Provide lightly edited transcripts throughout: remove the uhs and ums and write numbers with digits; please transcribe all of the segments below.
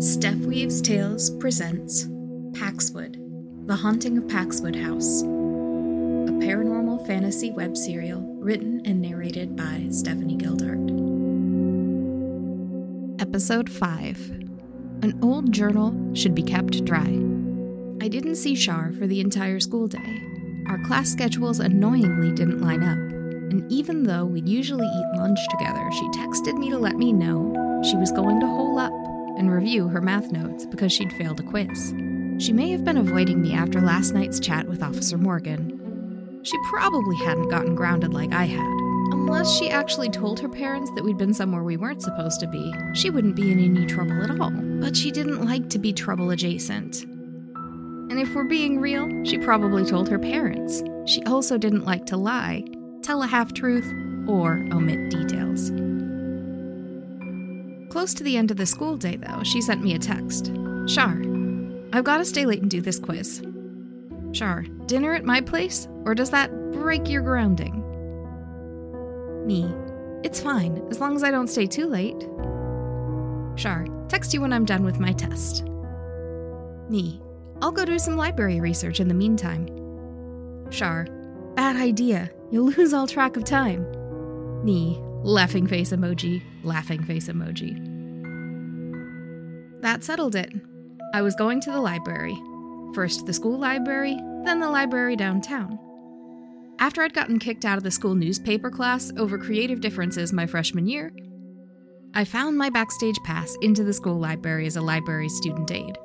Steph Weaves Tales presents Paxwood, The Haunting of Paxwood House, a paranormal fantasy web serial written and narrated by Stephanie Gildart. Episode 5. An old journal should be kept dry. I didn't see Shar for the entire school day. Our class schedules annoyingly didn't line up, and even though we'd usually eat lunch together, she texted me to let me know she was going to hole up and review her math notes because she'd failed a quiz. She may have been avoiding me after last night's chat with Officer Morgan. She probably hadn't gotten grounded like I had. Unless she actually told her parents that we'd been somewhere we weren't supposed to be, she wouldn't be in any trouble at all. But she didn't like to be trouble adjacent. And if we're being real, she probably told her parents. She also didn't like to lie, tell a half-truth, or omit details. Close to the end of the school day, though, she sent me a text. Shar, I've got to stay late and do this quiz. Shar, dinner at my place, or does that break your grounding? Me, it's fine, as long as I don't stay too late. Shar, text you when I'm done with my test. Me, I'll go do some library research in the meantime. Shar, bad idea, you'll lose all track of time. Me, laughing face emoji, laughing face emoji. That settled it. I was going to the library. First the school library, then the library downtown. After I'd gotten kicked out of the school newspaper class over creative differences my freshman year, I found my backstage pass into the school library as a library student aide.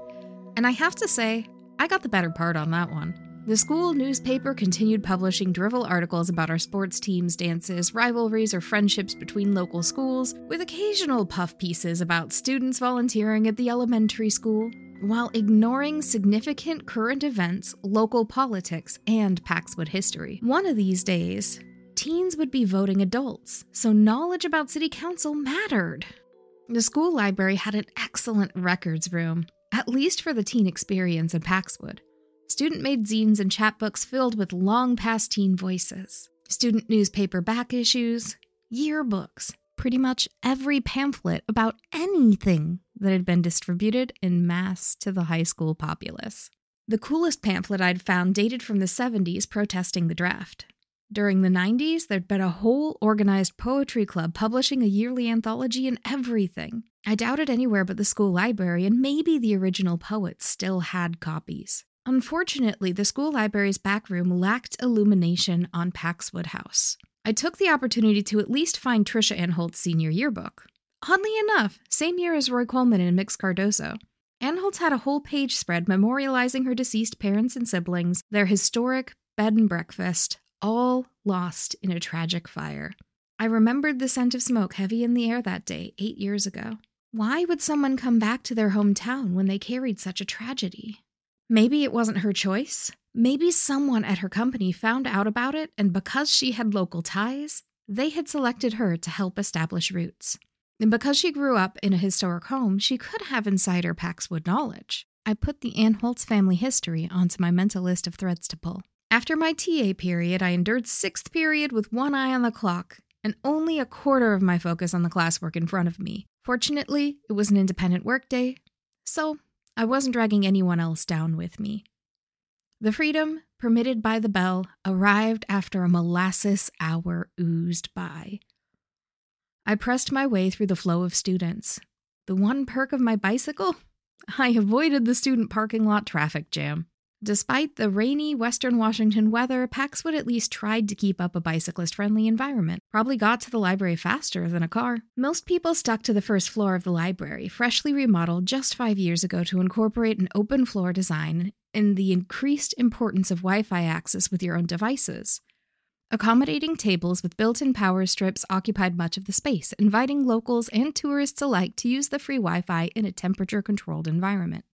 And I have to say, I got the better part on that one. The school newspaper continued publishing drivel articles about our sports teams, dances, rivalries, or friendships between local schools, with occasional puff pieces about students volunteering at the elementary school, while ignoring significant current events, local politics, and Paxwood history. One of these days, teens would be voting adults, so knowledge about city council mattered. The school library had an excellent records room, at least for the teen experience in Paxwood. Student-made zines and chapbooks filled with long-past teen voices, student newspaper back issues, yearbooks, pretty much every pamphlet about anything that had been distributed in mass to the high school populace. The coolest pamphlet I'd found dated from the 70s protesting the draft. During the 90s, there'd been a whole organized poetry club publishing a yearly anthology and everything. I doubted anywhere but the school library, and maybe the original poets still had copies. Unfortunately, the school library's back room lacked illumination on Paxwood House. I took the opportunity to at least find Trisha Anholtz's senior yearbook. Oddly enough, same year as Roy Coleman and Mix Cardoso. Anholtz had a whole page spread memorializing her deceased parents and siblings, their historic bed and breakfast, all lost in a tragic fire. I remembered the scent of smoke heavy in the air that day, 8 years ago. Why would someone come back to their hometown when they carried such a tragedy? Maybe it wasn't her choice. Maybe someone at her company found out about it, and because she had local ties, they had selected her to help establish roots. And because she grew up in a historic home, she could have insider Paxwood knowledge. I put the Anholtz family history onto my mental list of threads to pull. After my TA period, I endured sixth period with one eye on the clock, and only a quarter of my focus on the classwork in front of me. Fortunately, it was an independent workday, so I wasn't dragging anyone else down with me. The freedom, permitted by the bell, arrived after a molasses hour oozed by. I pressed my way through the flow of students. The one perk of my bicycle? I avoided the student parking lot traffic jam. Despite the rainy Western Washington weather, Paxwood at least tried to keep up a bicyclist-friendly environment. Probably got to the library faster than a car. Most people stuck to the first floor of the library, freshly remodeled just 5 years ago to incorporate an open floor design and the increased importance of Wi-Fi access with your own devices. Accommodating tables with built-in power strips occupied much of the space, inviting locals and tourists alike to use the free Wi-Fi in a temperature-controlled environment.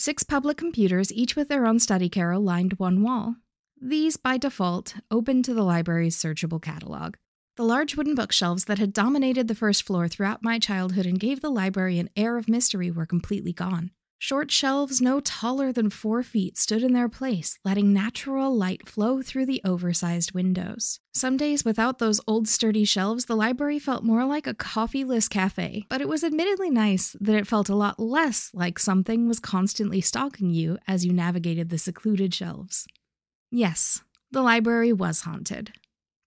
6 public computers, each with their own study carol, lined one wall. These, by default, opened to the library's searchable catalog. The large wooden bookshelves that had dominated the first floor throughout my childhood and gave the library an air of mystery were completely gone. Short shelves no taller than 4 feet stood in their place, letting natural light flow through the oversized windows. Some days without those old sturdy shelves, the library felt more like a coffeeless cafe, but it was admittedly nice that it felt a lot less like something was constantly stalking you as you navigated the secluded shelves. Yes, the library was haunted.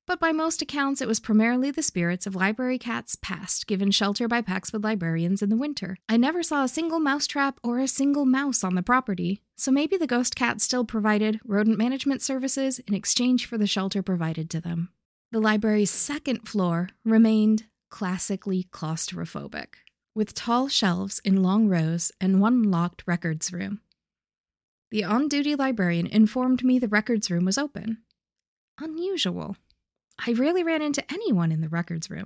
But by most accounts, it was primarily the spirits of library cats past, given shelter by Paxwood librarians in the winter. I never saw a single mousetrap or a single mouse on the property, so maybe the ghost cat still provided rodent management services in exchange for the shelter provided to them. The library's second floor remained classically claustrophobic, with tall shelves in long rows and one locked records room. The on-duty librarian informed me the records room was open. Unusual. I rarely ran into anyone in the records room.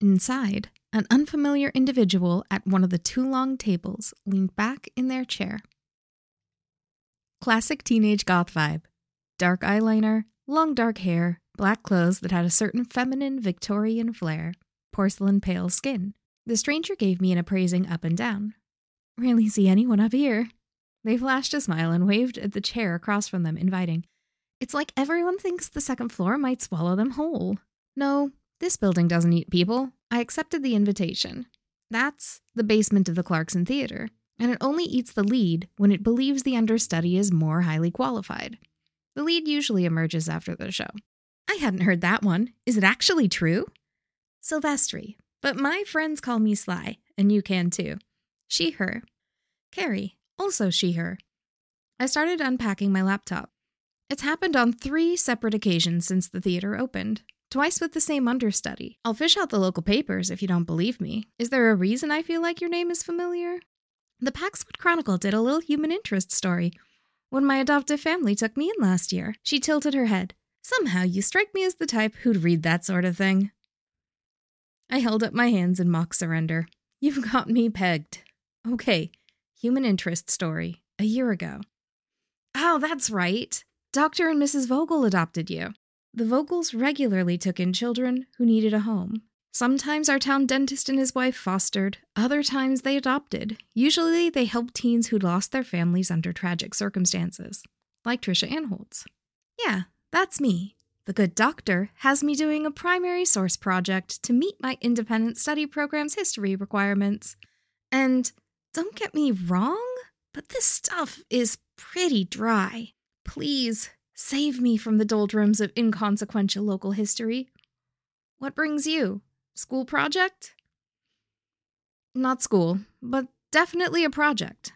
Inside, an unfamiliar individual at one of the two long tables leaned back in their chair. Classic teenage goth vibe. Dark eyeliner, long dark hair, black clothes that had a certain feminine Victorian flair, porcelain pale skin. The stranger gave me an appraising up and down. Rarely see anyone up here. They flashed a smile and waved at the chair across from them, inviting. It's like everyone thinks the second floor might swallow them whole. No, this building doesn't eat people. I accepted the invitation. That's the basement of the Clarkson Theater, and it only eats the lead when it believes the understudy is more highly qualified. The lead usually emerges after the show. I hadn't heard that one. Is it actually true? Sylvestri, but my friends call me Sly, and you can too. She, her. Carrie, also she, her. I started unpacking my laptop. It's happened on 3 separate occasions since the theater opened, twice with the same understudy. I'll fish out the local papers if you don't believe me. Is there a reason I feel like your name is familiar? The Paxwood Chronicle did a little human interest story when my adoptive family took me in last year. She tilted her head. Somehow you strike me as the type who'd read that sort of thing. I held up my hands in mock surrender. You've got me pegged. Okay, human interest story, a year ago. Oh, that's right. Dr. and Mrs. Vogel adopted you. The Vogels regularly took in children who needed a home. Sometimes our town dentist and his wife fostered, other times they adopted. Usually they helped teens who'd lost their families under tragic circumstances, like Trisha Anholtz. Yeah, that's me. The good doctor has me doing a primary source project to meet my independent study program's history requirements. And don't get me wrong, but this stuff is pretty dry. Please, save me from the doldrums of inconsequential local history. What brings you? School project? Not school, but definitely a project.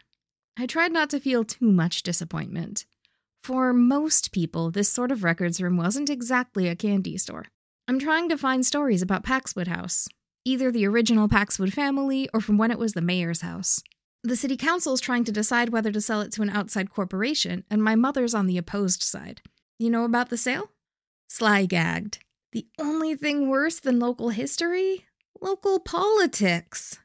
I tried not to feel too much disappointment. For most people, this sort of records room wasn't exactly a candy store. I'm trying to find stories about Paxwood House, either the original Paxwood family or from when it was the mayor's house. The city council's trying to decide whether to sell it to an outside corporation, and my mother's on the opposed side. You know about the sale? Sly gagged. The only thing worse than local history? Local politics.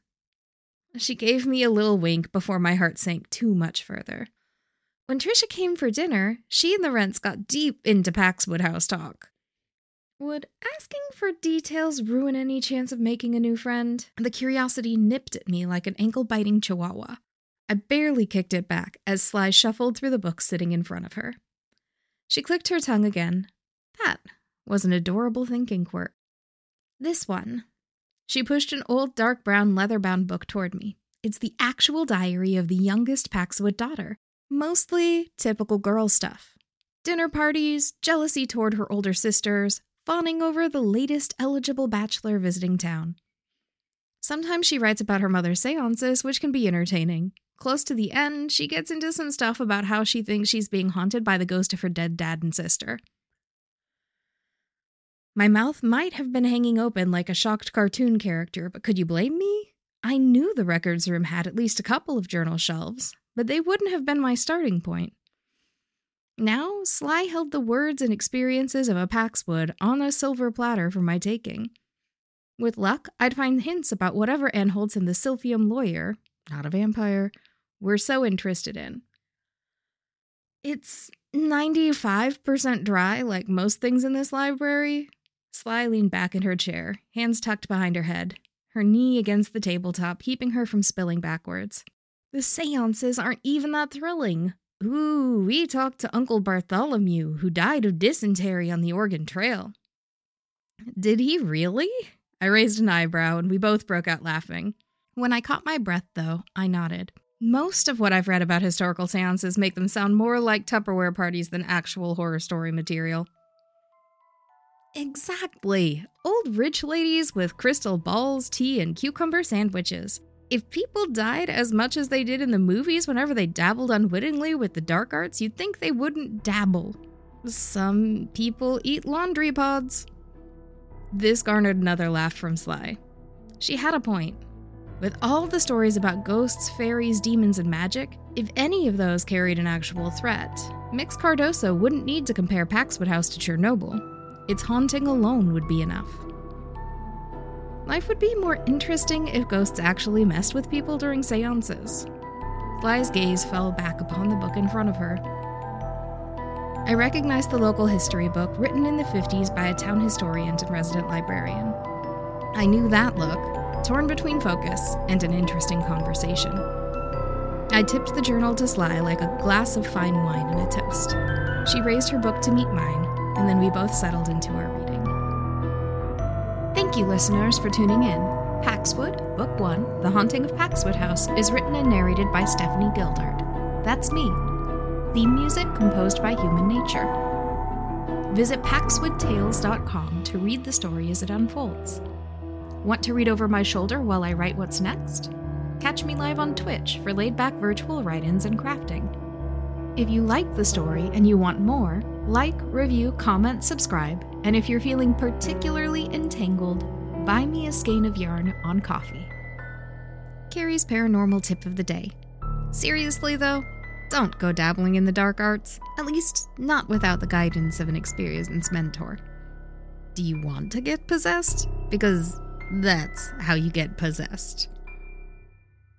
She gave me a little wink before my heart sank too much further. When Trisha came for dinner, she and the Rents got deep into Paxwood House talk. Would asking for details ruin any chance of making a new friend? The curiosity nipped at me like an ankle-biting chihuahua. I barely kicked it back as Sly shuffled through the books sitting in front of her. She clicked her tongue again. That was an adorable thinking quirk. This one. She pushed an old dark brown leather-bound book toward me. It's the actual diary of the youngest Paxwood daughter. Mostly typical girl stuff. Dinner parties, jealousy toward her older sisters, fawning over the latest eligible bachelor visiting town. Sometimes she writes about her mother's seances, which can be entertaining. Close to the end, she gets into some stuff about how she thinks she's being haunted by the ghost of her dead dad and sister. My mouth might have been hanging open like a shocked cartoon character, but could you blame me? I knew the records room had at least a couple of journal shelves, but they wouldn't have been my starting point. Now, Sly held the words and experiences of a Paxwood on a silver platter for my taking. With luck, I'd find hints about whatever Anholtz and the Silphium lawyer, not a vampire, were so interested in. It's 95% dry, like most things in this library. Sly leaned back in her chair, hands tucked behind her head, her knee against the tabletop, keeping her from spilling backwards. The seances aren't even that thrilling. Ooh, we talked to Uncle Bartholomew, who died of dysentery on the Oregon Trail. Did he really? I raised an eyebrow, and we both broke out laughing. When I caught my breath, though, I nodded. Most of what I've read about historical seances make them sound more like Tupperware parties than actual horror story material. Exactly. Old rich ladies with crystal balls, tea, and cucumber sandwiches. If people died as much as they did in the movies whenever they dabbled unwittingly with the dark arts, you'd think they wouldn't dabble. Some people eat laundry pods. This garnered another laugh from Sly. She had a point. With all the stories about ghosts, fairies, demons, and magic, if any of those carried an actual threat, Mix Cardoso wouldn't need to compare Paxwood House to Chernobyl. Its haunting alone would be enough. Life would be more interesting if ghosts actually messed with people during seances. Sly's gaze fell back upon the book in front of her. I recognized the local history book written in the 50s by a town historian and resident librarian. I knew that look, torn between focus and an interesting conversation. I tipped the journal to Sly like a glass of fine wine and a toast. She raised her book to meet mine, and then we both settled into our reading. Thank you, listeners, for tuning in. Paxwood, Book 1, The Haunting of Paxwood House, is written and narrated by Stephanie Gildart. That's me. Theme music composed by Human Nature. Visit PaxwoodTales.com to read the story as it unfolds. Want to read over my shoulder while I write what's next? Catch me live on Twitch for laid-back virtual write-ins and crafting. If you like the story and you want more, like, review, comment, subscribe, and if you're feeling particularly entangled, buy me a skein of yarn on coffee. Carrie's paranormal tip of the day. Seriously, though, don't go dabbling in the dark arts, at least not without the guidance of an experienced mentor. Do you want to get possessed? Because that's how you get possessed.